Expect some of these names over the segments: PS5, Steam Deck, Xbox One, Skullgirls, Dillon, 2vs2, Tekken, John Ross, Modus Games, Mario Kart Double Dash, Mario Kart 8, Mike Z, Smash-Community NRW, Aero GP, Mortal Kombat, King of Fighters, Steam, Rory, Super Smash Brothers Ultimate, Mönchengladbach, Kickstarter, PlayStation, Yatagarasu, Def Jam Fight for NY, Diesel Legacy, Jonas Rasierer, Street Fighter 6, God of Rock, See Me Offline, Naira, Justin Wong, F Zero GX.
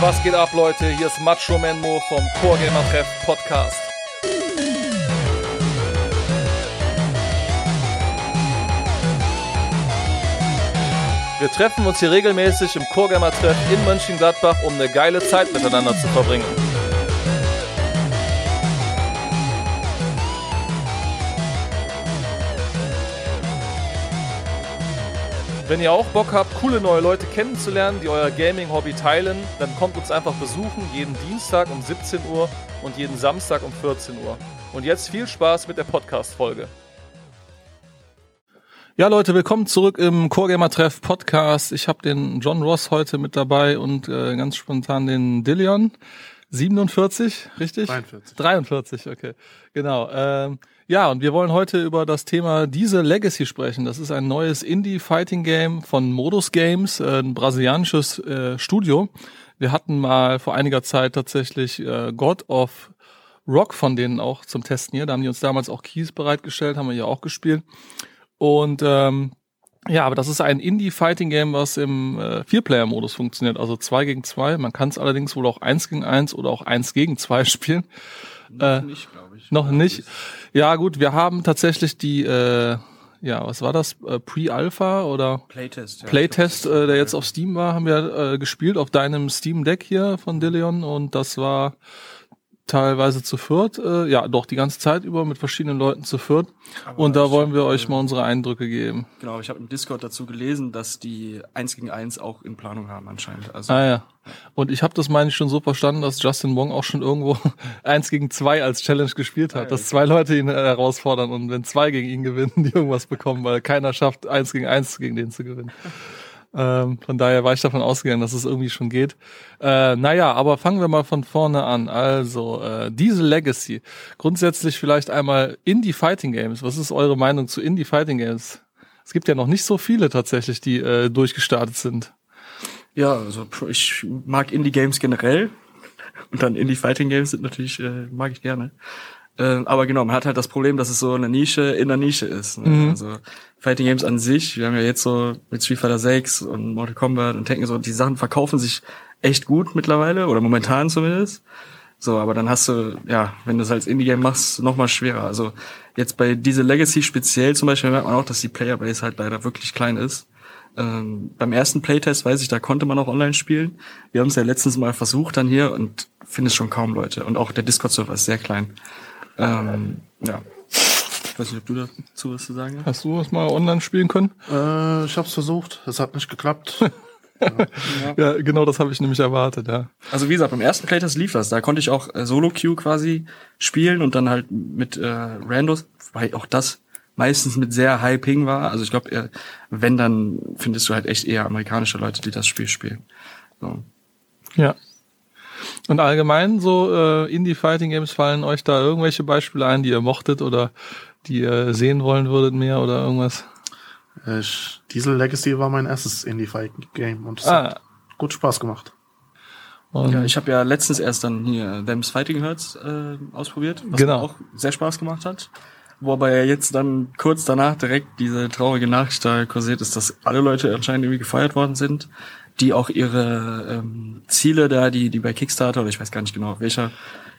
Was geht ab, Leute? Hier ist Macho Menmo vom Core Gamer Treff Podcast. Wir treffen uns hier regelmäßig im Core Gamer Treff in Mönchengladbach, um eine geile Zeit miteinander zu verbringen. Wenn ihr auch Bock habt, coole neue Leute kennenzulernen, die euer Gaming-Hobby teilen, dann kommt uns einfach besuchen, jeden Dienstag um 17 Uhr und jeden Samstag um 14 Uhr. Und jetzt viel Spaß mit der Podcast-Folge. Ja, Leute, willkommen zurück im Core Gamer Treff Podcast. Ich habe den John Ross heute mit dabei und ganz spontan den Dillon. 47, richtig? 43, okay. Genau. Ja, und wir wollen heute über das Thema Diesel Legacy sprechen. Das ist ein neues Indie-Fighting-Game von Modus Games, ein brasilianisches Studio. Wir hatten mal vor einiger Zeit tatsächlich God of Rock von denen auch zum Testen hier. Da haben die uns damals auch Keys bereitgestellt, haben wir hier auch gespielt. Und ja, aber das ist ein Indie-Fighting-Game, was im 4-Player-Modus funktioniert, also 2 gegen 2. Man kann es allerdings wohl auch 1 gegen 1 oder auch 1 gegen 2 spielen. Noch nicht, glaube ich. Noch nicht. Ja gut, wir haben tatsächlich die, ja, was war das? Pre-Alpha oder? Playtest. Ja, Playtest, der jetzt auf Steam war, haben wir gespielt auf deinem Steam Deck hier von Dillon, und das war teilweise zu viert, ja doch, die ganze Zeit über mit verschiedenen Leuten zu viert. Aber und da wollen wir euch mal unsere Eindrücke geben. Genau, ich habe im Discord dazu gelesen, dass die 1 gegen 1 auch in Planung haben anscheinend. Also, ja. Und ich habe das, meine ich, schon so verstanden, dass Justin Wong auch schon irgendwo 1 gegen 2 als Challenge gespielt hat, dass 2 Leute ihn herausfordern und wenn 2 gegen ihn gewinnen, die irgendwas bekommen, weil keiner schafft, 1 gegen 1 gegen den zu gewinnen. Von daher war ich davon ausgegangen, dass es irgendwie schon geht. Naja, aber fangen wir mal von vorne an. Also, Diesel Legacy. Grundsätzlich vielleicht einmal Indie-Fighting-Games. Was ist eure Meinung zu Indie-Fighting-Games? Es gibt ja noch nicht so viele tatsächlich, die durchgestartet sind. Ja, also ich mag Indie-Games generell. Und dann Indie-Fighting-Games sind natürlich, mag ich gerne. Aber genau, man hat halt das Problem, dass es so eine Nische in der Nische ist. Ne? Mhm. Also Fighting Games an sich, wir haben ja jetzt so mit Street Fighter 6 und Mortal Kombat und Tekken, so die Sachen verkaufen sich echt gut mittlerweile, oder momentan zumindest. So, aber dann hast du, ja, wenn du es als Indie-Game machst, nochmal schwerer. Also jetzt bei Diesel Legacy speziell zum Beispiel merkt man auch, dass die Playerbase halt leider wirklich klein ist. Beim ersten Playtest, weiß ich, da konnte man auch online spielen. Wir haben es ja letztens mal versucht dann hier und findest schon kaum Leute. Und auch der Discord-Server ist sehr klein. Ja. Ich weiß nicht, ob du dazu was zu sagen hast. Hast du was mal online spielen können? Ich hab's versucht. Es hat nicht geklappt. Ja, genau, das habe ich nämlich erwartet, ja. Also wie gesagt, beim ersten Playtest lief das. Da konnte ich auch Solo-Queue quasi spielen und dann halt mit Randos, weil auch das meistens mit sehr High Ping war. Also ich glaube, wenn, dann findest du halt echt eher amerikanische Leute, die das Spiel spielen. So. Ja. Und allgemein so Indie-Fighting-Games, fallen euch da irgendwelche Beispiele ein, die ihr mochtet oder die ihr sehen wollen würdet mehr oder irgendwas? Diesel Legacy war mein erstes Indie-Fighting-Game und es hat gut Spaß gemacht. Und ja, ich habe ja letztens erst dann hier Them's Fighting Herds ausprobiert, was genau auch sehr Spaß gemacht hat. Wobei jetzt dann kurz danach direkt diese traurige Nachricht da kursiert ist, dass alle Leute anscheinend irgendwie gefeuert worden sind, die auch ihre Ziele da, die bei Kickstarter, oder ich weiß gar nicht genau auf welcher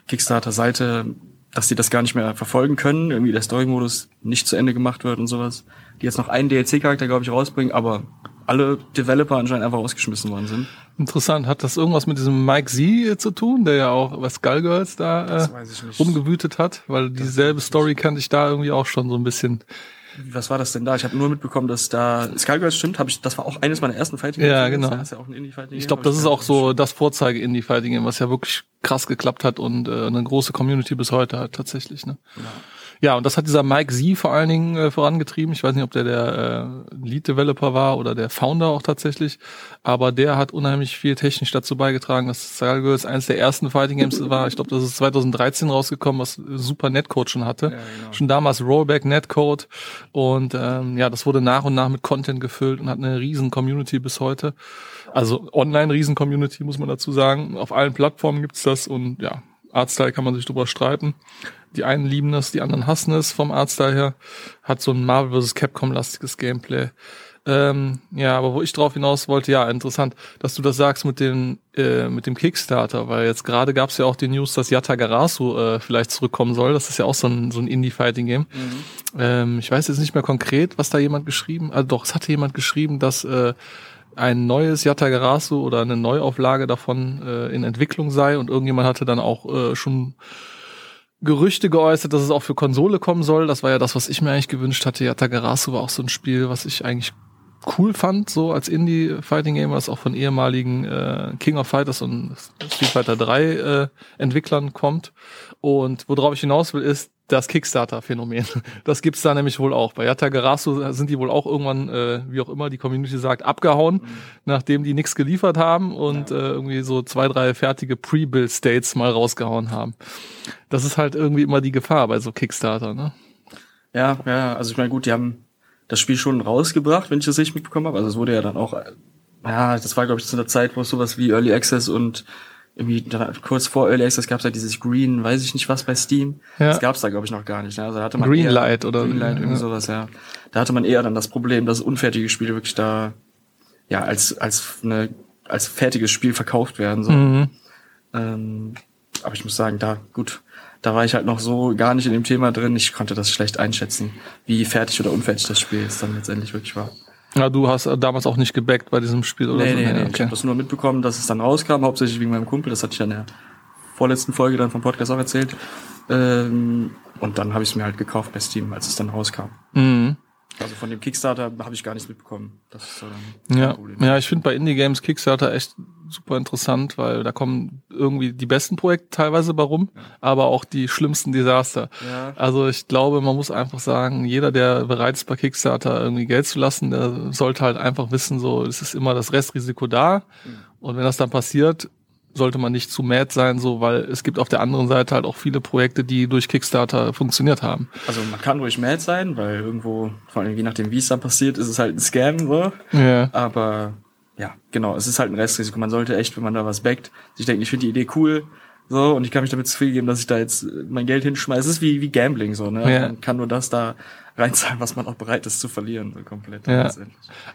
Kickstarter-Seite, dass die das gar nicht mehr verfolgen können, irgendwie der Story-Modus nicht zu Ende gemacht wird und sowas, die jetzt noch einen DLC-Charakter, glaube ich, rausbringen, aber alle Developer anscheinend einfach rausgeschmissen worden sind. Interessant. Hat das irgendwas mit diesem Mike Z zu tun, der ja auch bei Skullgirls da rumgewütet hat? Weil dieselbe Story kannte ich da irgendwie auch schon so ein bisschen. Was war das denn da? Ich habe nur mitbekommen, dass da Skullgirls, stimmt, das war auch eines meiner ersten Fighting-Games. Ja, genau. Das ist ja auch ein Indie-Fighting-Game. Ich glaube, das ist auch so das Vorzeige-Indie-Fighting-Game, was ja wirklich krass geklappt hat und eine große Community bis heute hat tatsächlich. Ne? Genau. Ja, und das hat dieser Mike Z vor allen Dingen vorangetrieben. Ich weiß nicht, ob der Lead-Developer war oder der Founder auch tatsächlich, aber der hat unheimlich viel technisch dazu beigetragen, dass Skullgirls eines der ersten Fighting-Games war. Ich glaube, das ist 2013 rausgekommen, was super Netcode schon hatte. Ja, genau. Schon damals Rollback-Netcode. Und ja, das wurde nach und nach mit Content gefüllt und hat eine riesen Community bis heute. Also Online-riesen Community, muss man dazu sagen. Auf allen Plattformen gibt's das und ja, Artstyle kann man sich drüber streiten. Die einen lieben es, die anderen hassen es vom Artstyle her. Hat so ein Marvel vs. Capcom-lastiges Gameplay. Ja, aber wo ich drauf hinaus wollte, ja, interessant, dass du das sagst mit dem Kickstarter, weil jetzt gerade gab es ja auch die News, dass Yatagarasu vielleicht zurückkommen soll. Das ist ja auch so ein Indie-Fighting-Game. Mhm. Ich weiß jetzt nicht mehr konkret, was da jemand geschrieben, also doch, es hatte jemand geschrieben, dass ein neues Yatagarasu oder eine Neuauflage davon in Entwicklung sei, und irgendjemand hatte dann auch schon Gerüchte geäußert, dass es auch für Konsole kommen soll. Das war ja das, was ich mir eigentlich gewünscht hatte. Yatagarasu war auch so ein Spiel, was ich eigentlich cool fand, so als Indie-Fighting-Game, was auch von ehemaligen King of Fighters und Street Fighter 3 Entwicklern kommt. Und worauf ich hinaus will, ist das Kickstarter-Phänomen. Das gibt's da nämlich wohl auch. Bei Yatagarasu sind die wohl auch irgendwann, wie auch immer, die Community sagt, abgehauen, nachdem die nichts geliefert haben und irgendwie so 2-3 fertige Pre-Build-States mal rausgehauen haben. Das ist halt irgendwie immer die Gefahr bei so Kickstarter, ne? Ja, ja, also ich meine, gut, die haben das Spiel schon rausgebracht, wenn ich das richtig mitbekommen habe. Also es wurde ja dann auch, ja, das war, glaube ich, zu einer Zeit, wo es sowas wie Early Access und irgendwie kurz vor Early Access gab es ja dieses Green, weiß ich nicht was, bei Steam. Ja. Das gab es da, glaube ich, noch gar nicht. Ne? Also da hatte man Greenlight eher, oder Greenlight, irgendwie sowas, ja. Da hatte man eher dann das Problem, dass unfertige Spiele wirklich da ja als fertiges Spiel verkauft werden sollen. Mhm. Aber ich muss sagen, da war ich halt noch so gar nicht in dem Thema drin. Ich konnte das schlecht einschätzen, wie fertig oder unfertig das Spiel ist dann letztendlich wirklich war. Ja, du hast damals auch nicht gebackt bei diesem Spiel oder so? Nee, okay. Ich habe das nur mitbekommen, dass es dann rauskam, hauptsächlich wegen meinem Kumpel. Das hatte ich in der vorletzten Folge dann vom Podcast auch erzählt. Und dann habe ich es mir halt gekauft bei Steam, als es dann rauskam. Mhm. Also von dem Kickstarter habe ich gar nichts mitbekommen. Das ist dann kein Problem. Ja, ich finde bei Indie-Games Kickstarter echt super interessant, weil da kommen irgendwie die besten Projekte teilweise bei rum, aber auch die schlimmsten Desaster. Ja. Also ich glaube, man muss einfach sagen, jeder, der bereit ist, bei Kickstarter irgendwie Geld zu lassen, der sollte halt einfach wissen, so, es ist immer das Restrisiko da. Mhm. Und wenn das dann passiert, sollte man nicht zu mad sein, so, weil es gibt auf der anderen Seite halt auch viele Projekte, die durch Kickstarter funktioniert haben. Also man kann ruhig mad sein, weil irgendwo, vor allem je nachdem, wie es dann passiert, ist es halt ein Scam, so. Yeah. Aber ja, genau, es ist halt ein Restrisiko. Man sollte echt, wenn man da was backt, sich denken, ich finde die Idee cool, so, und ich kann mich damit zufrieden geben, dass ich da jetzt mein Geld hinschmeiße. Es ist wie Gambling, so, ne? Yeah. Man kann nur das da reinzahlen, was man auch bereit ist zu verlieren, so komplett. Ja. Also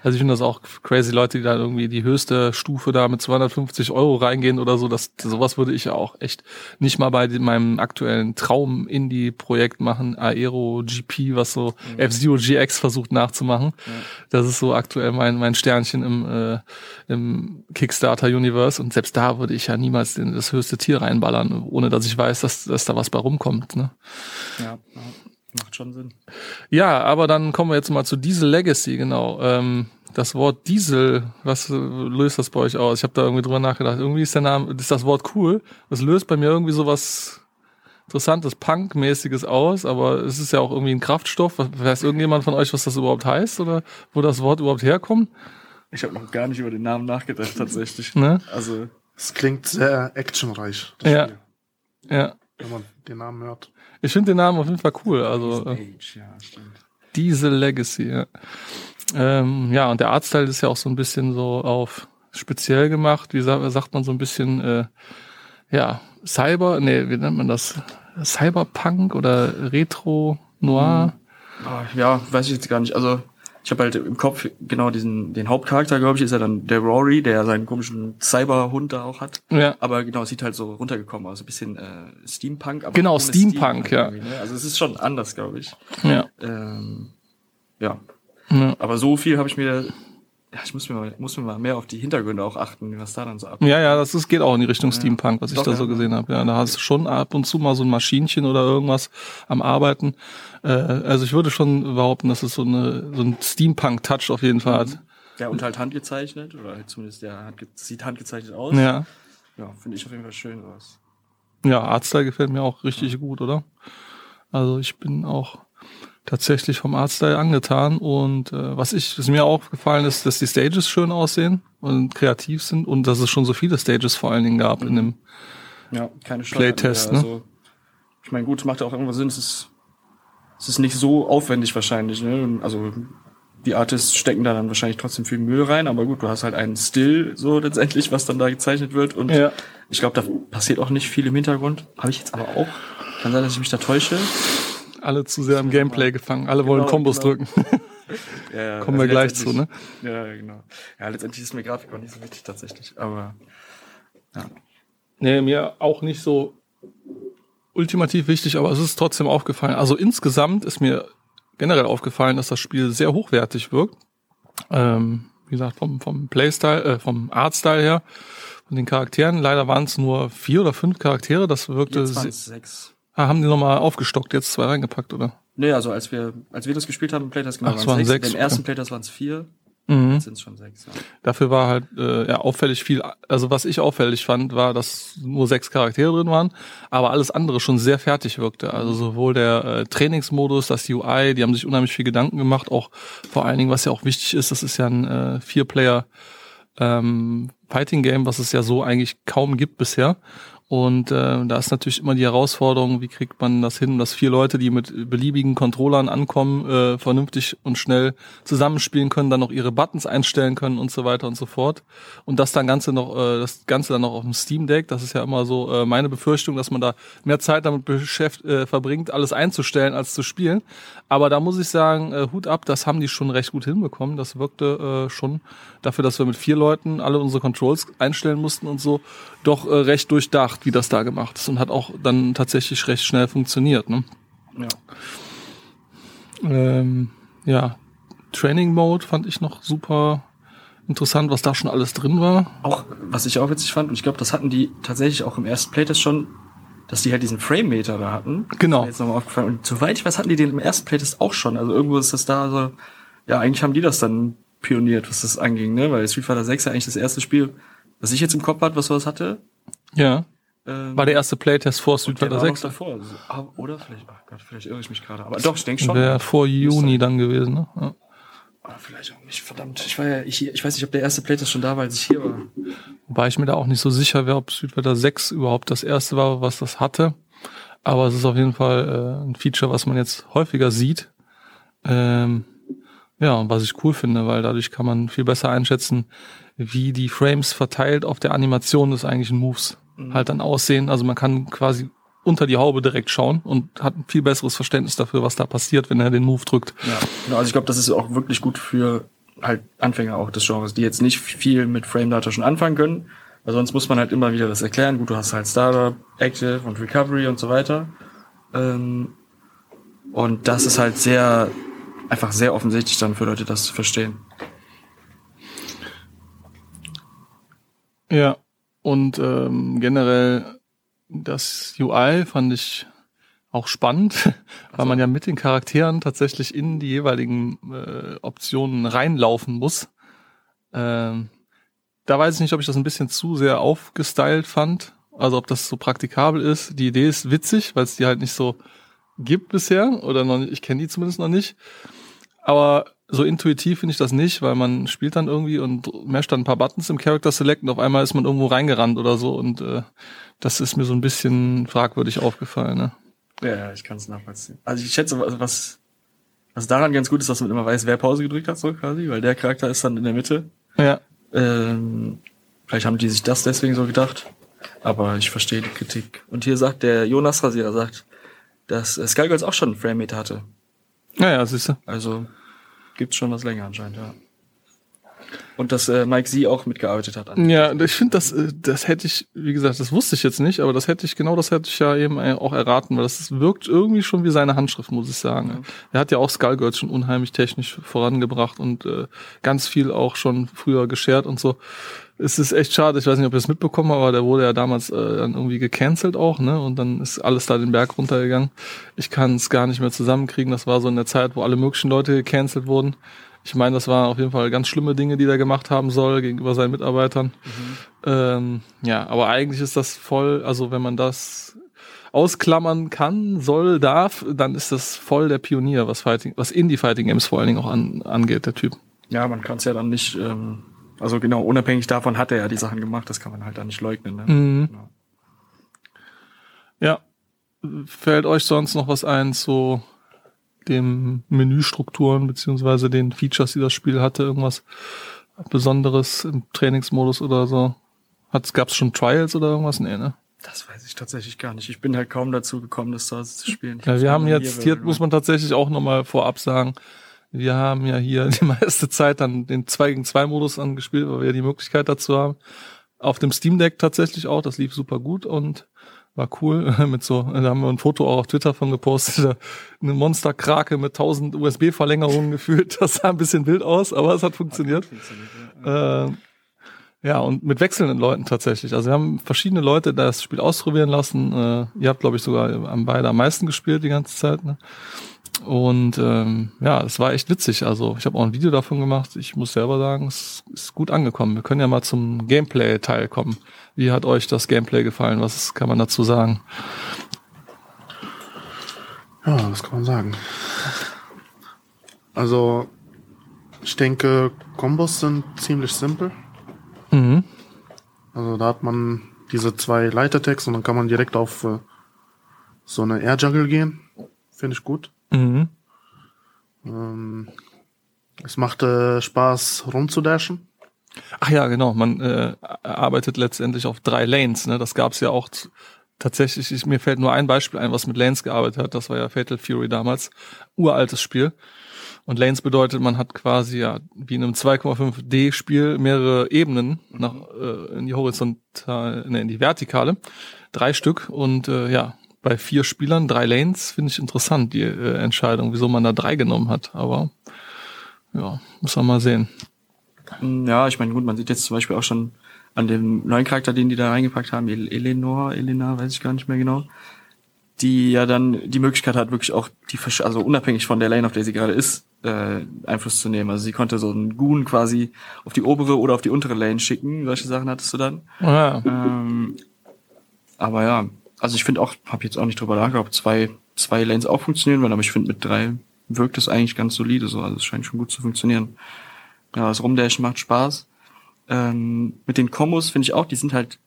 ich finde das auch crazy, Leute, die dann irgendwie die höchste Stufe da mit 250 Euro reingehen oder so. Sowas würde ich ja auch echt nicht mal bei meinem aktuellen Traum-Indie-Projekt machen, Aero GP, was so F Zero GX versucht nachzumachen. Ja. Das ist so aktuell mein Sternchen im Kickstarter-Universe, und selbst da würde ich ja niemals das höchste Tier reinballern, ohne dass ich weiß, dass da was bei rumkommt. Ne? Ja, macht schon Sinn. Ja, aber dann kommen wir jetzt mal zu Diesel Legacy, genau. Das Wort Diesel, was löst das bei euch aus? Ich habe da irgendwie drüber nachgedacht. Irgendwie ist der Name, ist das Wort cool. Das löst bei mir irgendwie sowas Interessantes, Punk-mäßiges aus, aber es ist ja auch irgendwie ein Kraftstoff. Weiß irgendjemand von euch, was das überhaupt heißt oder wo das Wort überhaupt herkommt? Ich habe noch gar nicht über den Namen nachgedacht, tatsächlich. Ne? Also, es klingt sehr actionreich, das Spiel. Ja. Wenn man den Namen hört. Ich finde den Namen auf jeden Fall cool. Also Diesel Legacy, ja. Ja, und der Artstyle ist ja auch so ein bisschen so auf speziell gemacht. Wie sagt man, so ein bisschen wie nennt man das? Cyberpunk oder Retro-Noir? Ja, weiß ich jetzt gar nicht. Also ich habe halt im Kopf genau den Hauptcharakter, glaube ich, ist ja dann der Rory, der seinen komischen Cyberhund da auch hat. Ja. Aber genau, es sieht halt so runtergekommen aus. Ein bisschen Steampunk. Aber genau, Steampunk, ja. Ne? Also es ist schon anders, glaube ich. Ja. Ja. Aber so viel habe ich mir... Ja, ich muss mir mal mehr auf die Hintergründe auch achten, was da dann so abgeht. Ja, das geht auch in die Richtung Steampunk, was ich da so gesehen habe. Ja, da hast du schon ab und zu mal so ein Maschinchen oder irgendwas am Arbeiten. Also ich würde schon behaupten, dass es so ein Steampunk-Touch auf jeden Fall hat. Ja, und halt handgezeichnet, oder halt zumindest sieht handgezeichnet aus. Ja. Ja, finde ich auf jeden Fall schön aus. Ja, Artstyle gefällt mir auch richtig gut, oder? Also ich bin auch tatsächlich vom Artstyle angetan, und was mir auch gefallen ist, dass die Stages schön aussehen und kreativ sind und dass es schon so viele Stages vor allen Dingen gab in dem keine Playtest. Ne? Also, ich meine, gut, macht ja auch irgendwas Sinn, es ist nicht so aufwendig wahrscheinlich. Ne? Also die Artists stecken da dann wahrscheinlich trotzdem viel Mühe rein, aber gut, du hast halt einen Still so letztendlich, was dann da gezeichnet wird, und ich glaube, da passiert auch nicht viel im Hintergrund. Habe ich jetzt aber auch. Kann sein, dass ich mich da täusche. Alle zu sehr im Gameplay gefangen. Alle wollen Kombos drücken. Ja, kommen wir gleich zu, ne? Ja, genau. Ja, letztendlich ist mir Grafik auch nicht so wichtig tatsächlich, aber ja. Nee, mir auch nicht so ultimativ wichtig, aber es ist trotzdem aufgefallen. Also insgesamt ist mir generell aufgefallen, dass das Spiel sehr hochwertig wirkt. Wie gesagt, vom Playstyle, vom Artstyle her, von den Charakteren. Leider waren es nur 4 oder 5 Charaktere, das wirkte... Jetzt waren es 6. Ah, haben die nochmal aufgestockt, jetzt 2 reingepackt, oder? Nee, also als wir das gespielt haben, im Playtest genau, waren es 6. Im ersten Playtest waren es 4, jetzt sind es schon 6. Ja. Dafür war halt auffällig viel, also was ich auffällig fand, war, dass nur 6 Charaktere drin waren, aber alles andere schon sehr fertig wirkte. Also sowohl der Trainingsmodus, das UI, die haben sich unheimlich viel Gedanken gemacht, auch vor allen Dingen, was ja auch wichtig ist, das ist ja ein 4-Player Fighting Game, was es ja so eigentlich kaum gibt bisher. Und da ist natürlich immer die Herausforderung, wie kriegt man das hin, dass 4 Leute, die mit beliebigen Controllern ankommen, vernünftig und schnell zusammenspielen können, dann noch ihre Buttons einstellen können und so weiter und so fort. Und das Ganze dann noch auf dem Steam Deck, das ist ja immer so meine Befürchtung, dass man da mehr Zeit damit verbringt, alles einzustellen, als zu spielen. Aber da muss ich sagen, Hut ab, das haben die schon recht gut hinbekommen. Das wirkte schon dafür, dass wir mit 4 Leuten alle unsere Controls einstellen mussten und so, doch recht durchdacht, wie das da gemacht ist, und hat auch dann tatsächlich recht schnell funktioniert. Ne? Ja. Training Mode fand ich noch super interessant, was da schon alles drin war. Auch, was ich auch witzig fand, und ich glaube, das hatten die tatsächlich auch im ersten Playtest schon, dass die halt diesen Frame-Meter da hatten. Genau. Das ist mir jetzt nochmal aufgefallen. Und soweit ich weiß, hatten die den im ersten Playtest auch schon. Also irgendwo ist das da so, ja, eigentlich haben die das dann pioniert, was das anging, ne? Weil Street Fighter 6 ja eigentlich das erste Spiel, was ich jetzt im Kopf hatte, was sowas hatte. Ja. War der erste Playtest vor Street Fighter 6? Davor, also, oder vielleicht, ach Gott, vielleicht irre ich mich gerade. Aber doch, ich denke schon. Wäre vor Juni dann gewesen, ne? Ja. Aber vielleicht auch nicht, verdammt. Ich weiß nicht, ob der erste Playtest schon da war, als ich hier war. Wobei ich mir da auch nicht so sicher wäre, ob Street Fighter 6 überhaupt das erste war, was das hatte. Aber es ist auf jeden Fall ein Feature, was man jetzt häufiger sieht. Ja, und was ich cool finde, weil dadurch kann man viel besser einschätzen, wie die Frames verteilt auf der Animation des eigentlichen Moves halt dann aussehen. Also man kann quasi unter die Haube direkt schauen und hat ein viel besseres Verständnis dafür, was da passiert, wenn er den Move drückt. Ja, also ich glaube, das ist auch wirklich gut für halt Anfänger auch des Genres, die jetzt nicht viel mit Frame Data schon anfangen können, weil sonst muss man halt immer wieder das erklären. Gut, du hast halt Startup, Active und Recovery und so weiter. Und das ist halt sehr offensichtlich dann für Leute, das zu verstehen. Ja. Und generell das UI fand ich auch spannend, weil man ja mit den Charakteren tatsächlich in die jeweiligen Optionen reinlaufen muss. Da weiß ich nicht, ob ich das ein bisschen zu sehr aufgestylt fand, also ob das so praktikabel ist. Die Idee ist witzig, weil es die halt nicht so gibt bisher, oder noch nicht, ich kenne die zumindest noch nicht. Aber so intuitiv finde ich das nicht, weil man spielt dann irgendwie und masht dann ein paar Buttons im Character Select und auf einmal ist man irgendwo reingerannt oder so, und das ist mir so ein bisschen fragwürdig aufgefallen. Ne? Ja, ich kann es nachvollziehen. Also ich schätze, was daran ganz gut ist, dass man immer weiß, wer Pause gedrückt hat, so quasi, weil der Charakter ist dann in der Mitte. Ja. Vielleicht haben die sich das deswegen so gedacht, aber ich verstehe die Kritik. Und hier sagt der Jonas Rasierer, dass Skullgirls auch schon einen Frame-Meter hatte. Ja, siehst du. Also gibt's schon was länger anscheinend, ja. Und dass Mike Z auch mitgearbeitet hat. Ja, ich finde, das hätte ich, wie gesagt, das wusste ich jetzt nicht, aber das hätte ich ja eben auch erraten, weil das wirkt irgendwie schon wie seine Handschrift, muss ich sagen. Ja. Er hat ja auch Skullgirls schon unheimlich technisch vorangebracht und ganz viel auch schon früher geschert und so. Es ist echt schade, ich weiß nicht, ob ihr das mitbekommen habt, aber der wurde ja damals dann irgendwie gecancelt auch, ne? Und dann ist alles da den Berg runtergegangen. Ich kann es gar nicht mehr zusammenkriegen, das war so in der Zeit, wo alle möglichen Leute gecancelt wurden. Ich meine, das waren auf jeden Fall ganz schlimme Dinge, die er gemacht haben soll gegenüber seinen Mitarbeitern. Aber eigentlich ist das voll, also wenn man das ausklammern kann, soll, darf, dann ist das voll der Pionier, was Indie-Fighting-Games vor allen Dingen auch angeht, der Typ. Ja, man kann es ja dann nicht, also genau, unabhängig davon hat er ja die Sachen gemacht, das kann man halt dann nicht leugnen. Ne? Mhm. Genau. Ja, fällt euch sonst noch was ein zu dem Menüstrukturen beziehungsweise den Features, die das Spiel hatte, irgendwas Besonderes im Trainingsmodus oder so? Gab's schon Trials oder irgendwas? Nee, ne? Das weiß ich tatsächlich gar nicht. Ich bin halt kaum dazu gekommen, das zu Hause zu spielen. Ja, wir haben jetzt, hier muss man tatsächlich auch nochmal vorab sagen, Wir haben ja hier die meiste Zeit dann den 2-gegen-2-Modus angespielt, weil wir ja die Möglichkeit dazu haben. Auf dem Steam Deck tatsächlich auch, das lief super gut und war cool. Da haben wir ein Foto auch auf Twitter von gepostet, eine Monsterkrake mit 1000 USB-Verlängerungen gefühlt. Das sah ein bisschen wild aus, aber es hat funktioniert. Ja. Ja, und mit wechselnden Leuten tatsächlich. Also wir haben verschiedene Leute das Spiel ausprobieren lassen. Ihr habt, glaube ich, sogar am meisten gespielt die ganze Zeit. Ne? Und ja, es war echt witzig. Also ich habe auch ein Video davon gemacht. Ich muss selber sagen, es ist gut angekommen. Wir können ja mal zum Gameplay-Teil kommen. Wie hat euch das Gameplay gefallen? Was kann man dazu sagen? Ja, was kann man sagen? Also ich denke, Kombos sind ziemlich simpel. Mhm. Also da hat man diese 2 Leiter-Tags und dann kann man direkt auf so eine Air-Juggle gehen. Finde ich gut. Mhm. Es macht Spaß, rumzudashen. Ach ja, genau. Man arbeitet letztendlich auf 3 Lanes. Ne? Das gab es ja auch tatsächlich. Mir fällt nur ein Beispiel ein, was mit Lanes gearbeitet hat. Das war ja Fatal Fury damals. Uraltes Spiel. Und Lanes bedeutet, man hat quasi ja wie in einem 2,5D-Spiel mehrere Ebenen in die Vertikale, 3 Stück und ja, bei 4 Spielern 3 Lanes, finde ich interessant, die Entscheidung, wieso man da 3 genommen hat, aber ja, muss man mal sehen. Ja, ich meine, gut, man sieht jetzt zum Beispiel auch schon an dem neuen Charakter, den die da reingepackt haben, Elena, weiß ich gar nicht mehr genau, die ja dann die Möglichkeit hat, wirklich auch also unabhängig von der Lane, auf der sie gerade ist, Einfluss zu nehmen. Also sie konnte so einen Goon quasi auf die obere oder auf die untere Lane schicken. Solche Sachen hattest du dann. Ja. Aber ja, also ich finde auch, habe jetzt auch nicht drüber nachgedacht, ob zwei Lanes auch funktionieren werden, aber ich finde mit 3 wirkt es eigentlich ganz solide so. Also es scheint schon gut zu funktionieren. Ja, das Rumdashen macht Spaß. Mit den Kombos finde ich auch, die sind halt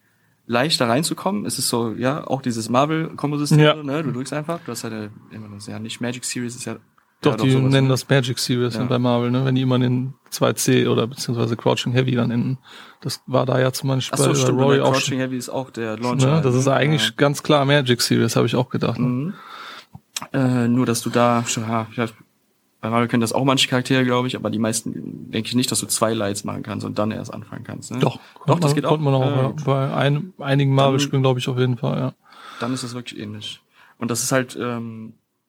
leichter reinzukommen. Es ist so, ja, auch dieses Marvel-Kombosystem, ja. Ne? Du drückst einfach, du hast halt immer das, ja, nicht Magic Series, ist ja... Doch, die nennen das Magic Series, ja. Bei Marvel, ne? Wenn die immer in 2C oder beziehungsweise Crouching Heavy dann enden. Das war da ja zum Beispiel bei Rory auch Crouching Heavy ist auch der Launcher. Ne? Das ist eigentlich ganz klar Magic Series, habe ich auch gedacht. Ne? Mhm. Nur, dass du da schon, bei Mario können das auch manche Charaktere, glaube ich, aber die meisten denke ich nicht, dass du 2 Lights machen kannst und dann erst anfangen kannst. Ne? Doch, das geht auch. Man auch bei einigen Marvel-Spielen, glaube ich, auf jeden Fall, ja. Dann ist das wirklich ähnlich. Und das ist halt,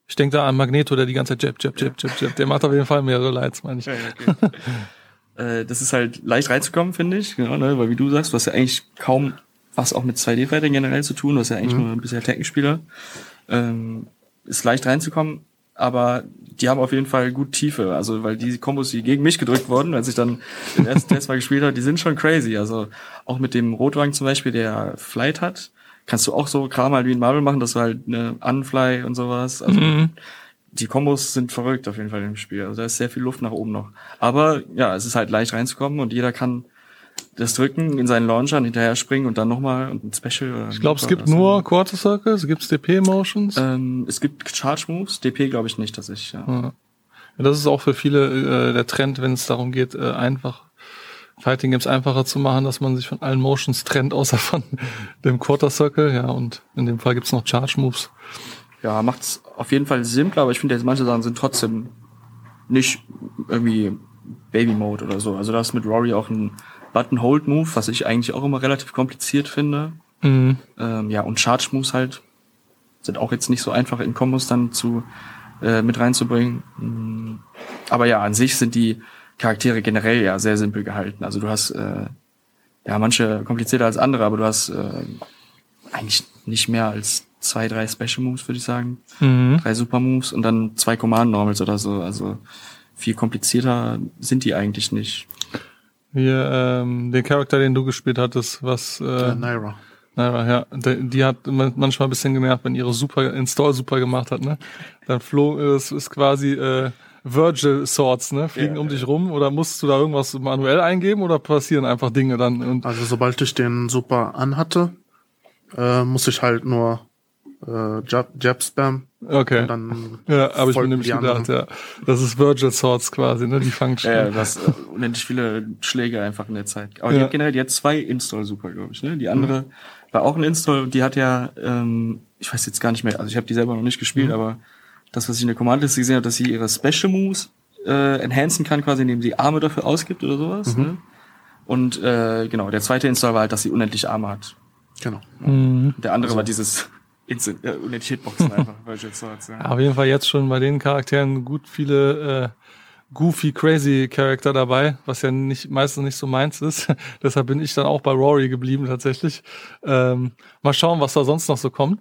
ich denke da an Magneto, der die ganze Zeit jab, jab. Der macht auf jeden Fall mehrere Lights, meine ich. Ja, okay. Das ist halt leicht reinzukommen, finde ich. Genau, ne? Weil wie du sagst, du hast ja eigentlich kaum was auch mit 2D-Fighting generell zu tun. Du hast ja eigentlich nur ein bisschen Tekken-Spieler. Ist leicht reinzukommen. Aber die haben auf jeden Fall gut Tiefe, also weil die Kombos, die gegen mich gedrückt wurden, als ich dann den ersten Test mal gespielt habe, die sind schon crazy, also auch mit dem Rotwagen zum Beispiel, der Flight hat, kannst du auch so Kram halt wie in Marvel machen, dass du halt eine Unfly und sowas, also die Kombos sind verrückt auf jeden Fall im Spiel, also da ist sehr viel Luft nach oben noch, aber ja, es ist halt leicht reinzukommen und jeder kann das Drücken in seinen Launchern hinterher springen und dann nochmal und ein Special. Ich glaube, es gibt nur Quarter Circles, gibt es DP-Motions? Es gibt Charge-Moves, DP glaube ich nicht, dass ich, ja. Das ist auch für viele der Trend, wenn es darum geht, einfach Fighting Games einfacher zu machen, dass man sich von allen Motions trennt, außer von dem Quarter Circle, ja, und in dem Fall gibt es noch Charge-Moves. Ja, macht's auf jeden Fall simpler, aber ich finde, manche Sachen sind trotzdem nicht irgendwie Baby-Mode oder so. Also da ist mit Rory auch ein Button-Hold-Move, was ich eigentlich auch immer relativ kompliziert finde. Mhm. Ja, und Charge-Moves halt sind auch jetzt nicht so einfach in Kombos dann mit reinzubringen. Mhm. Aber ja, an sich sind die Charaktere generell ja sehr simpel gehalten. Also du hast ja manche komplizierter als andere, aber du hast eigentlich nicht mehr als 2-3 Special-Moves, würde ich sagen. Mhm. 3 Super-Moves und dann 2 Command-Normals oder so. Also viel komplizierter sind die eigentlich nicht. Hier, den Charakter, den du gespielt hattest, was... Naira. Naira, ja. Die hat manchmal ein bisschen genervt, wenn ihre Install-Super gemacht hat, ne? Dann floh, es ist quasi Virgil-Swords, ne? Fliegen um dich rum oder musst du da irgendwas manuell eingeben oder passieren einfach Dinge dann? Und also sobald ich den Super anhatte, musste ich halt nur Jab-Spam. Okay. Dann aber ich bin nämlich gedacht, ja. Das ist Virgil Swords quasi, ne? Die fangen schon. Ja, das unendlich viele Schläge einfach in der Zeit. Aber die hat generell jetzt 2 Install-Super, glaube ich, ne? Die andere war auch ein Install, die hat ja, ich weiß jetzt gar nicht mehr, also ich habe die selber noch nicht gespielt, aber das, was ich in der Command-Liste gesehen habe, dass sie ihre Special Moves enhancen kann, quasi indem sie Arme dafür ausgibt oder sowas. Mhm. Ne? Und genau, der zweite Install war halt, dass sie unendlich Arme hat. Genau. Mhm. Der andere war dieses unendliche Hitboxen einfach. Weil ich jetzt so hat's, ja. Auf jeden Fall jetzt schon bei den Charakteren gut viele goofy, crazy Charakter dabei, was ja nicht meistens nicht so meins ist. Deshalb bin ich dann auch bei Rory geblieben tatsächlich. Mal schauen, was da sonst noch so kommt.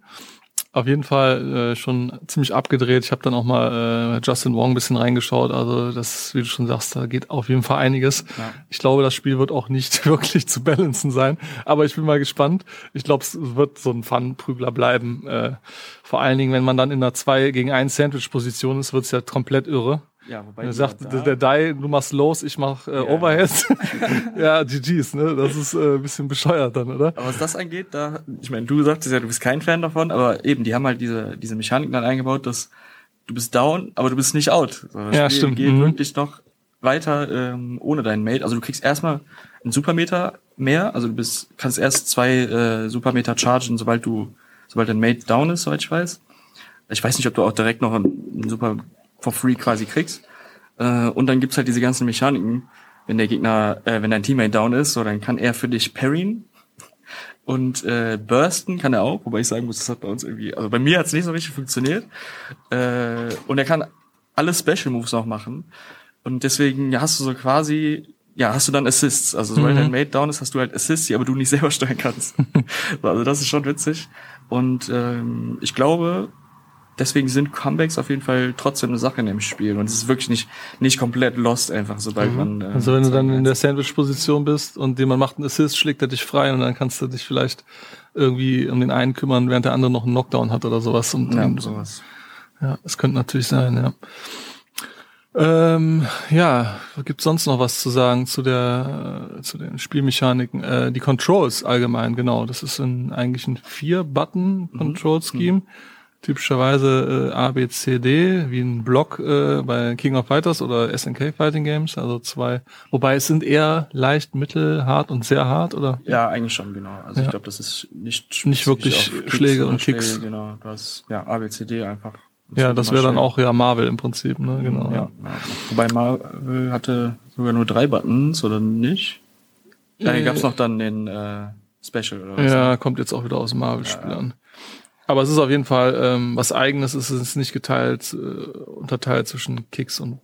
Auf jeden Fall schon ziemlich abgedreht. Ich habe dann auch mal Justin Wong ein bisschen reingeschaut. Also das, wie du schon sagst, da geht auf jeden Fall einiges. Ja. Ich glaube, das Spiel wird auch nicht wirklich zu balancen sein. Aber ich bin mal gespannt. Ich glaube, es wird so ein Fun-Prügler bleiben. Vor allen Dingen, wenn man dann in einer 2-gegen-1 Sandwich-Position ist, wird's ja komplett irre. Ja, wobei er sagt, der Dai, du machst Lows, ich mach Overheads. Ja, GG's, ne? Das ist ein bisschen bescheuert dann, oder? Aber was das angeht, da, ich meine, du sagtest ja, du bist kein Fan davon, aber eben, die haben halt diese Mechanik dann eingebaut, dass du bist down, aber du bist nicht out. So, das Spiel geht wirklich noch weiter ohne deinen Mate. Also du kriegst erstmal einen Supermeter mehr, also du kannst erst 2 Supermeter chargen, sobald dein Mate down ist, soweit ich weiß. Ich weiß nicht, ob du auch direkt noch einen Super for free quasi kriegst. Und dann gibt's halt diese ganzen Mechaniken. Wenn der Gegner, wenn dein Teammate down ist, so, dann kann er für dich parryen. Und bursten kann er auch, wobei ich sagen muss, das hat bei uns irgendwie, also bei mir hat's nicht so richtig funktioniert. Und er kann alle Special Moves auch machen. Und deswegen hast du so quasi, hast du dann Assists. Also sobald dein Mate down ist, hast du halt Assists, die aber du nicht selber steuern kannst. Also das ist schon witzig. Und ich glaube, deswegen sind Comebacks auf jeden Fall trotzdem eine Sache in dem Spiel. Und es ist wirklich nicht komplett lost einfach, sobald man... also wenn du dann in der Sandwich-Position bist und jemand macht einen Assist, schlägt er dich frei und dann kannst du dich vielleicht irgendwie um den einen kümmern, während der andere noch einen Knockdown hat oder sowas. Und sowas. Ja, es könnte natürlich sein, ja. Gibt's sonst noch was zu sagen zu den Spielmechaniken? Die Controls allgemein, genau. Das ist eigentlich ein 4-Button-Control-Scheme. Typischerweise A, B, C, D, wie ein Block bei King of Fighters oder SNK Fighting Games, also 2. Wobei es sind eher leicht, mittel, hart und sehr hart, oder? Ja, eigentlich schon, genau. Also ich glaube, das ist nicht wirklich Schläge und Kicks. Genau, das A, B, C, D einfach. Ja, das wäre dann auch Marvel im Prinzip, ne? Genau. Ja. Ja. Wobei Marvel hatte sogar nur 3 Buttons, oder nicht? Da gab's noch dann den Special oder was? Ja, kommt jetzt auch wieder aus Marvel-Spielern. Ja, ja. Aber es ist auf jeden Fall was Eigenes, es ist nicht unterteilt zwischen Kicks und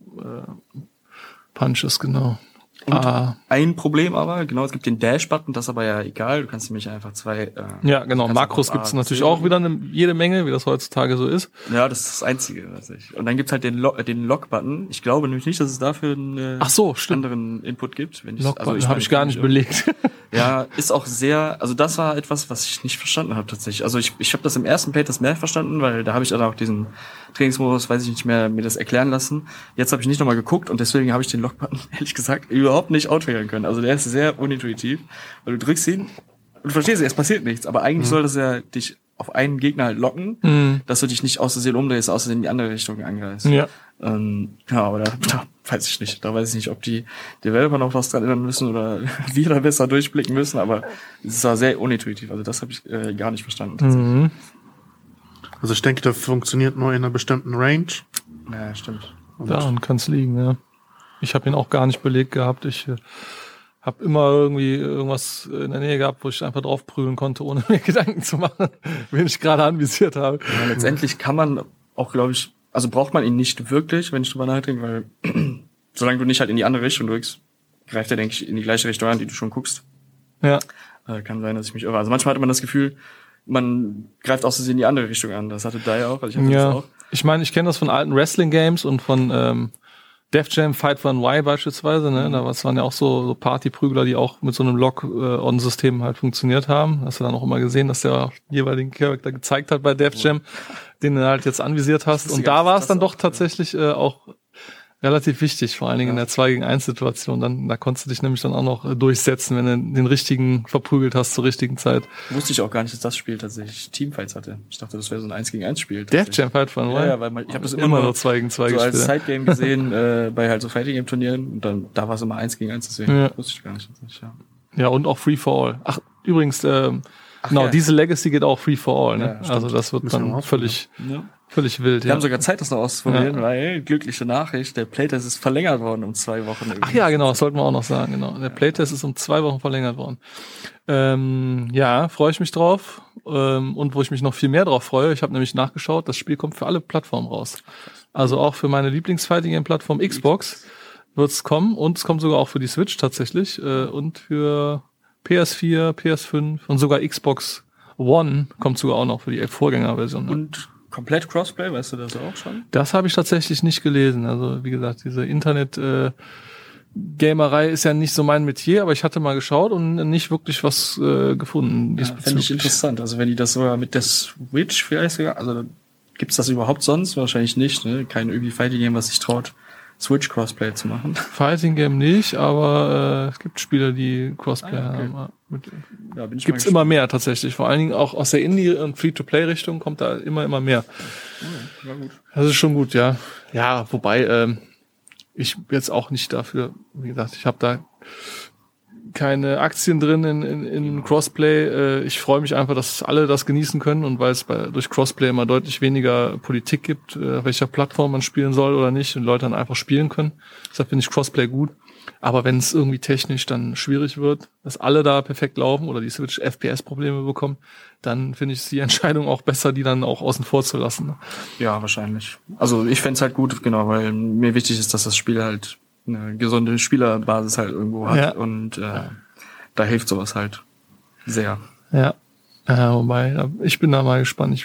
Punches, genau. Und ein Problem aber, genau, es gibt den Dash-Button, das ist aber ja egal, du kannst nämlich einfach 2... ja, genau, Makros gibt's natürlich auch wieder jede Menge, wie das heutzutage so ist. Ja, das ist das Einzige, weiß ich. Und dann gibt's halt den Lock-Button, ich glaube nämlich nicht, dass es dafür einen anderen Input gibt. Lock-Button habe ich gar nicht belegt. Ja, ist auch sehr, also das war etwas, was ich nicht verstanden habe tatsächlich. Also ich habe das im ersten Playtest mehr verstanden, weil da habe ich dann auch diesen Trainingsmodus, weiß ich nicht mehr, mir das erklären lassen. Jetzt habe ich nicht nochmal geguckt und deswegen habe ich den Lock-Button, ehrlich gesagt, überhaupt nicht outwählen können. Also der ist sehr unintuitiv, weil du drückst ihn und du verstehst, es passiert nichts, aber eigentlich soll das ja dich auf einen Gegner halt locken, dass du dich nicht aus der Seele umdrehst, aus der Seele in die andere Richtung angreifst. Ja. Aber da weiß ich nicht. Da weiß ich nicht, ob die Developer noch was dran ändern müssen oder wir da besser durchblicken müssen, aber es war sehr unintuitiv. Also das habe ich gar nicht verstanden. Mhm. Also ich denke, das funktioniert nur in einer bestimmten Range. Ja, stimmt. Daran kann es liegen, ja. Ich habe ihn auch gar nicht belegt gehabt. Ich habe immer irgendwie irgendwas in der Nähe gehabt, wo ich einfach drauf prügeln konnte, ohne mir Gedanken zu machen, wen ich gerade anvisiert habe. Ja, letztendlich kann man auch, glaube ich, also braucht man ihn nicht wirklich, wenn ich drüber nachdenke, weil solange du nicht halt in die andere Richtung drückst, greift er, denke ich, in die gleiche Richtung an, die du schon guckst. Ja. Kann sein, dass ich mich irre. Also manchmal hat man das Gefühl, man greift auch so in die andere Richtung an. Das hatte Dai auch, also ich hatte das auch. Ich meine, ich kenne das von alten Wrestling-Games und von Def Jam Fight for NY beispielsweise, ne? Da waren ja auch so Partyprügler, die auch mit so einem Lock-on-System halt funktioniert haben. Hast du dann auch immer gesehen, dass der jeweiligen Charakter gezeigt hat bei Def Jam, den du halt jetzt anvisiert hast. Und da war es dann doch tatsächlich auch relativ wichtig, vor allen Dingen in der 2-gegen-1-Situation. Da konntest du dich nämlich dann auch noch durchsetzen, wenn du den richtigen verprügelt hast zur richtigen Zeit. Wusste ich auch gar nicht, dass das Spiel tatsächlich Teamfights hatte. Ich dachte, das wäre so ein 1-gegen-1-Spiel. Def Jam Fight for NY? Ja, weil ich habe das immer nur 2-gegen-2 so gespielt. Als Sidegame gesehen bei halt so Fighting-Game-Turnieren. Und dann da war es immer 1-gegen-1, deswegen wusste ich gar nicht. Ja, und auch Free for All. Ach, übrigens, Diesel Legacy geht auch Free for All. Ne? Ja, also das wird dann völlig... Ja. Völlig wild, Wir haben sogar Zeit, das noch auszuprobieren, weil, glückliche Nachricht, der Playtest ist verlängert worden um 2 Wochen. Übrigens. Ach ja, genau, das sollten wir auch noch sagen, genau. Der Playtest ist um 2 Wochen verlängert worden. Ja, freue ich mich drauf. Und wo ich mich noch viel mehr drauf freue, ich habe nämlich nachgeschaut, das Spiel kommt für alle Plattformen raus. Also auch für meine Lieblings-Fighting-Game-Plattform Xbox wird's kommen, und es kommt sogar auch für die Switch tatsächlich, und für PS4, PS5 und sogar Xbox One kommt sogar auch noch für die Vorgängerversion. Ne? Und komplett Crossplay, weißt du das auch schon? Das habe ich tatsächlich nicht gelesen. Also wie gesagt, diese Internet-Gamerei ist ja nicht so mein Metier, aber ich hatte mal geschaut und nicht wirklich was gefunden. Ja, fände ich interessant. Also wenn die das sogar mit der Switch vielleicht sogar, also gibt's das überhaupt sonst? Wahrscheinlich nicht, ne? Kein Fighting-Game, was sich traut, Switch-Crossplay zu machen. Fighting-Game nicht, aber es gibt Spieler, die Crossplay haben. Ja, gibt's immer mehr tatsächlich. Vor allen Dingen auch aus der Indie- und Free-to-Play-Richtung kommt da immer mehr. Oh, war gut. Das ist schon gut, ja. Ja, wobei ich jetzt auch nicht dafür, wie gesagt, ich habe da keine Aktien drin in Crossplay. Ich freue mich einfach, dass alle das genießen können, und weil es durch Crossplay immer deutlich weniger Politik gibt, auf welcher Plattform man spielen soll oder nicht, und Leute dann einfach spielen können. Deshalb finde ich Crossplay gut. Aber wenn es irgendwie technisch dann schwierig wird, dass alle da perfekt laufen oder die Switch FPS-Probleme bekommen, dann finde ich die Entscheidung auch besser, die dann auch außen vor zu lassen. Ja, wahrscheinlich. Also ich fände es halt gut, genau, weil mir wichtig ist, dass das Spiel halt eine gesunde Spielerbasis halt irgendwo hat, und da hilft sowas halt sehr. Ja, wobei, ich bin da mal gespannt.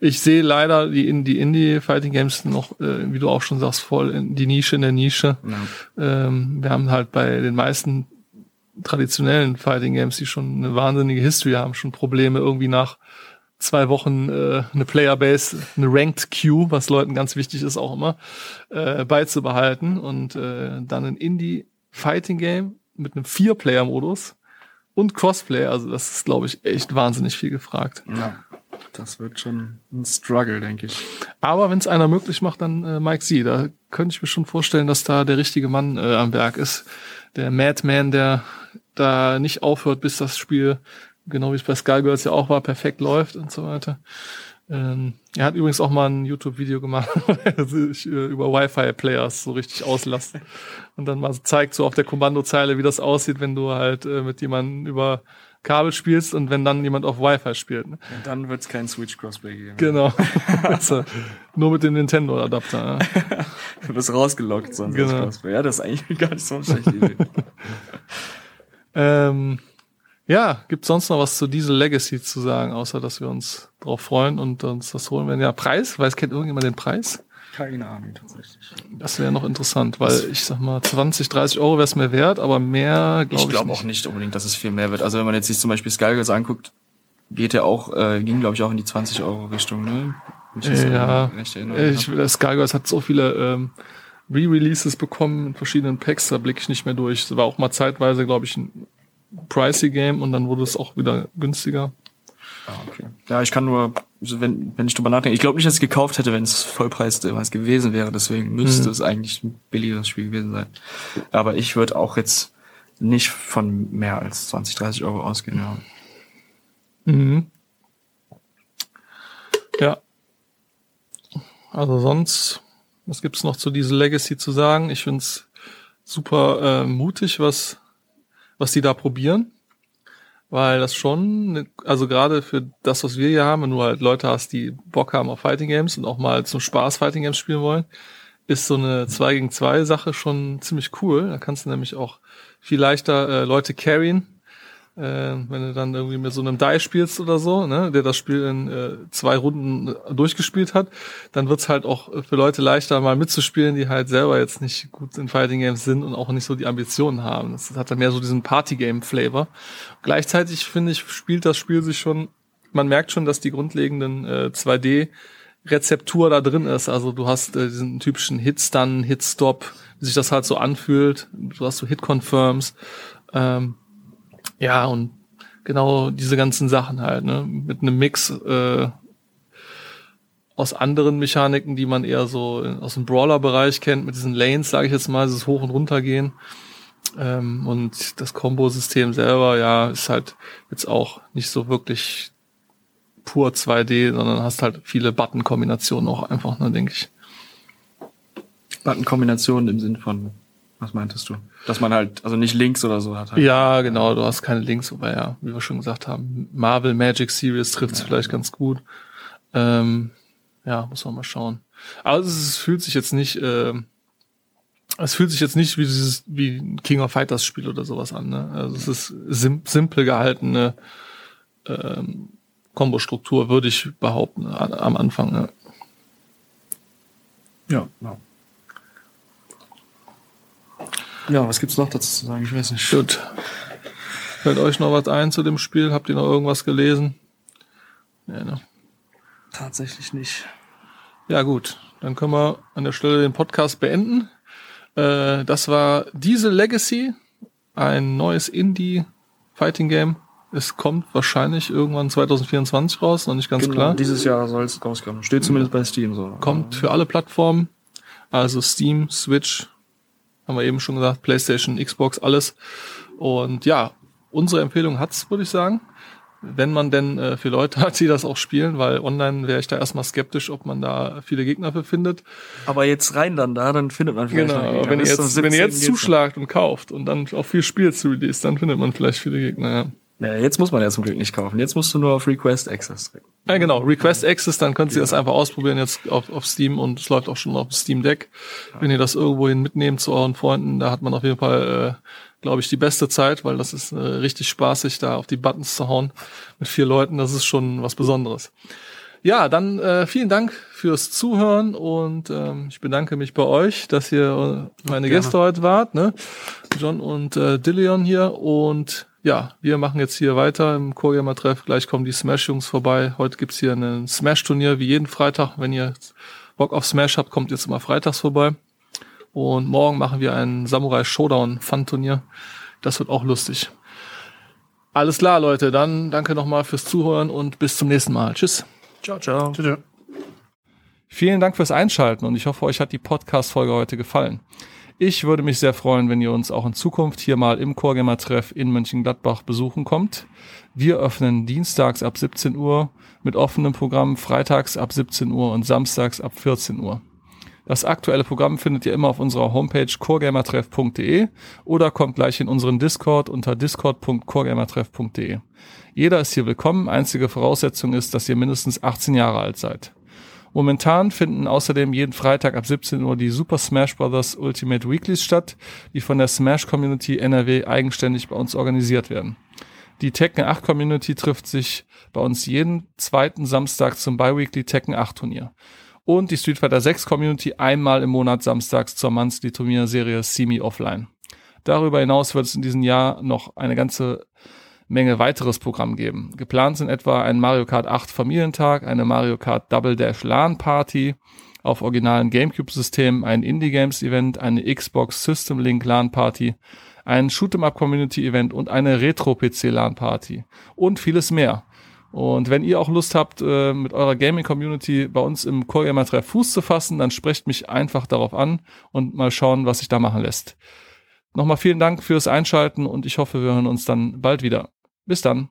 Ich sehe leider die Indie-Fighting-Games noch, wie du auch schon sagst, voll in der Nische. Ja. Wir haben halt bei den meisten traditionellen Fighting-Games, die schon eine wahnsinnige History haben, schon Probleme irgendwie nach 2 Wochen eine Playerbase, eine Ranked Queue, was Leuten ganz wichtig ist auch immer, beizubehalten, und dann ein Indie-Fighting-Game mit einem 4-Player-Modus und Crossplay, also das ist, glaube ich, echt wahnsinnig viel gefragt. Ja, das wird schon ein Struggle, denke ich. Aber wenn es einer möglich macht, dann Mike Z, da könnte ich mir schon vorstellen, dass da der richtige Mann am Werk ist, der Madman, der da nicht aufhört, bis das Spiel, genau wie es bei Skullgirls ja auch war, perfekt läuft und so weiter. Er hat übrigens auch mal ein YouTube-Video gemacht, sich über Wi-Fi-Players so richtig auslastet und dann mal so zeigt, so auf der Kommandozeile, wie das aussieht, wenn du halt mit jemandem über Kabel spielst und wenn dann jemand auf Wi-Fi spielt. Ne? Und dann wird's kein Switch-Crossplay geben. Genau. Also, nur mit dem Nintendo-Adapter. Ja. Du bist rausgelockt, sonst genau. Crossplay. Ja, das ist eigentlich gar nicht so eine schlechte Idee. Ja, gibt's sonst noch was zu Diesel Legacy zu sagen, außer dass wir uns drauf freuen und uns das holen werden? Ja, Preis? Kennt irgendjemand den Preis? Keine Ahnung, tatsächlich. Das wäre noch interessant, weil ich sag mal, 20, 30 Euro wäre es mir wert, aber mehr glaube ich nicht. Ich glaube auch nicht unbedingt, dass es viel mehr wird. Also wenn man jetzt sich zum Beispiel Skullgirls anguckt, ging glaube ich auch in die 20 Euro Richtung, ne? Skullgirls hat so viele Re-Releases bekommen in verschiedenen Packs, da blicke ich nicht mehr durch. Es war auch mal zeitweise, glaube ich, ein pricey Game und dann wurde es auch wieder günstiger. Ah, okay. Ja, ich kann nur, wenn ich drüber nachdenke, ich glaube nicht, dass ich es gekauft hätte, wenn es Vollpreis damals gewesen wäre, deswegen müsste es eigentlich ein billigeres Spiel gewesen sein. Aber ich würde auch jetzt nicht von mehr als 20, 30 Euro ausgehen. Ja. Mhm. Ja. Also sonst, was gibt's noch zu Diesel Legacy zu sagen? Ich find's super mutig, was die da probieren, weil das schon, also gerade für das, was wir hier haben, wenn du halt Leute hast, die Bock haben auf Fighting Games und auch mal zum Spaß Fighting Games spielen wollen, ist so eine 2-gegen-2 Sache schon ziemlich cool. Da kannst du nämlich auch viel leichter Leute carryen, wenn du dann irgendwie mit so einem Die spielst oder so, ne, der das Spiel in 2 Runden durchgespielt hat, dann wird's halt auch für Leute leichter, mal mitzuspielen, die halt selber jetzt nicht gut in Fighting Games sind und auch nicht so die Ambitionen haben. Das hat dann mehr so diesen Party-Game-Flavor. Gleichzeitig, finde ich, spielt das Spiel sich schon, man merkt schon, dass die grundlegenden 2D-Rezeptur da drin ist. Also du hast diesen typischen Hit-Stun, Hit-Stop, wie sich das halt so anfühlt. Du hast so Hit-Confirms, ja, und genau diese ganzen Sachen halt, ne? Mit einem Mix aus anderen Mechaniken, die man eher so aus dem Brawler-Bereich kennt, mit diesen Lanes, sage ich jetzt mal, dieses Hoch- und Runtergehen. Und das Kombo-System selber, ja, ist halt jetzt auch nicht so wirklich pur 2D, sondern hast halt viele Button-Kombinationen auch einfach, ne, denke ich. Button-Kombinationen im Sinn von, was meintest du? Dass man halt, also nicht Links oder so hat. Halt. Ja, genau, du hast keine Links, aber ja, wie wir schon gesagt haben, Marvel Magic Series trifft's vielleicht ganz gut. Ja, muss man mal schauen. Aber es fühlt sich jetzt nicht, wie dieses, wie ein King of Fighters Spiel oder sowas an, ne? Also es ist simple gehaltene Kombostruktur, würde ich behaupten, am Anfang. Ne? Ja, genau. Ja, was gibt's noch dazu zu sagen? Ich weiß nicht. Gut. Fällt euch noch was ein zu dem Spiel? Habt ihr noch irgendwas gelesen? Nee, ne? Tatsächlich nicht. Ja, gut. Dann können wir an der Stelle den Podcast beenden. Das war Diesel Legacy, ein neues Indie-Fighting-Game. Es kommt wahrscheinlich irgendwann 2024 raus, noch nicht ganz klar. Dieses Jahr soll es rauskommen. Steht zumindest bei Steam so. Kommt für alle Plattformen, also Steam, Switch, haben wir eben schon gesagt, PlayStation, Xbox, alles. Und ja, unsere Empfehlung hat's, würde ich sagen. Wenn man denn für Leute hat, die das auch spielen, weil online wäre ich da erstmal skeptisch, ob man da viele Gegner für findet. Aber jetzt rein dann findet man vielleicht Gegner. Genau, wenn ihr jetzt zuschlagt und kauft und dann auch viel spielt zu Release, dann findet man vielleicht viele Gegner, ja. Naja, jetzt muss man ja zum Glück nicht kaufen. Jetzt musst du nur auf Request Access drücken. Ja, genau, Request Access, dann könnt ihr das einfach ausprobieren jetzt auf Steam und es läuft auch schon auf Steam Deck. Wenn ihr das irgendwohin mitnehmt zu euren Freunden, da hat man auf jeden Fall, glaube ich, die beste Zeit, weil das ist richtig spaßig, da auf die Buttons zu hauen mit 4 Leuten. Das ist schon was Besonderes. Ja, dann vielen Dank fürs Zuhören und ich bedanke mich bei euch, dass ihr meine Gäste heute wart, ne? John und Dillon hier und ja, wir machen jetzt hier weiter im Core Gamer Treff. Gleich kommen die Smash-Jungs vorbei. Heute gibt's hier ein Smash-Turnier, wie jeden Freitag. Wenn ihr Bock auf Smash habt, kommt jetzt immer freitags vorbei. Und morgen machen wir ein Samurai-Showdown-Fun-Turnier. Das wird auch lustig. Alles klar, Leute. Dann danke nochmal fürs Zuhören und bis zum nächsten Mal. Tschüss. Ciao, ciao. Ciao, ciao. Vielen Dank fürs Einschalten und ich hoffe, euch hat die Podcast-Folge heute gefallen. Ich würde mich sehr freuen, wenn ihr uns auch in Zukunft hier mal im Core Gamer Treff in Mönchengladbach besuchen kommt. Wir öffnen dienstags ab 17 Uhr mit offenem Programm, freitags ab 17 Uhr und samstags ab 14 Uhr. Das aktuelle Programm findet ihr immer auf unserer Homepage coregamertreff.de oder kommt gleich in unseren Discord unter discord.coregamertreff.de. Jeder ist hier willkommen, einzige Voraussetzung ist, dass ihr mindestens 18 Jahre alt seid. Momentan finden außerdem jeden Freitag ab 17 Uhr die Super Smash Brothers Ultimate Weeklies statt, die von der Smash-Community NRW eigenständig bei uns organisiert werden. Die Tekken 8 Community trifft sich bei uns jeden zweiten Samstag zum Bi-Weekly Tekken 8 Turnier. Und die Street Fighter 6 Community einmal im Monat samstags zur Monthly Turnierserie See Me Offline. Darüber hinaus wird es in diesem Jahr noch eine ganze Menge weiteres Programm geben. Geplant sind etwa ein Mario Kart 8 Familientag, eine Mario Kart Double Dash LAN Party auf originalen Gamecube-Systemen, ein Indie-Games-Event, eine Xbox System Link LAN Party, ein Shoot'em-Up-Community-Event und eine Retro-PC-LAN-Party und vieles mehr. Und wenn ihr auch Lust habt, mit eurer Gaming-Community bei uns im Core Gamer Treff Fuß zu fassen, dann sprecht mich einfach darauf an und mal schauen, was sich da machen lässt. Nochmal vielen Dank fürs Einschalten und ich hoffe, wir hören uns dann bald wieder. Bis dann.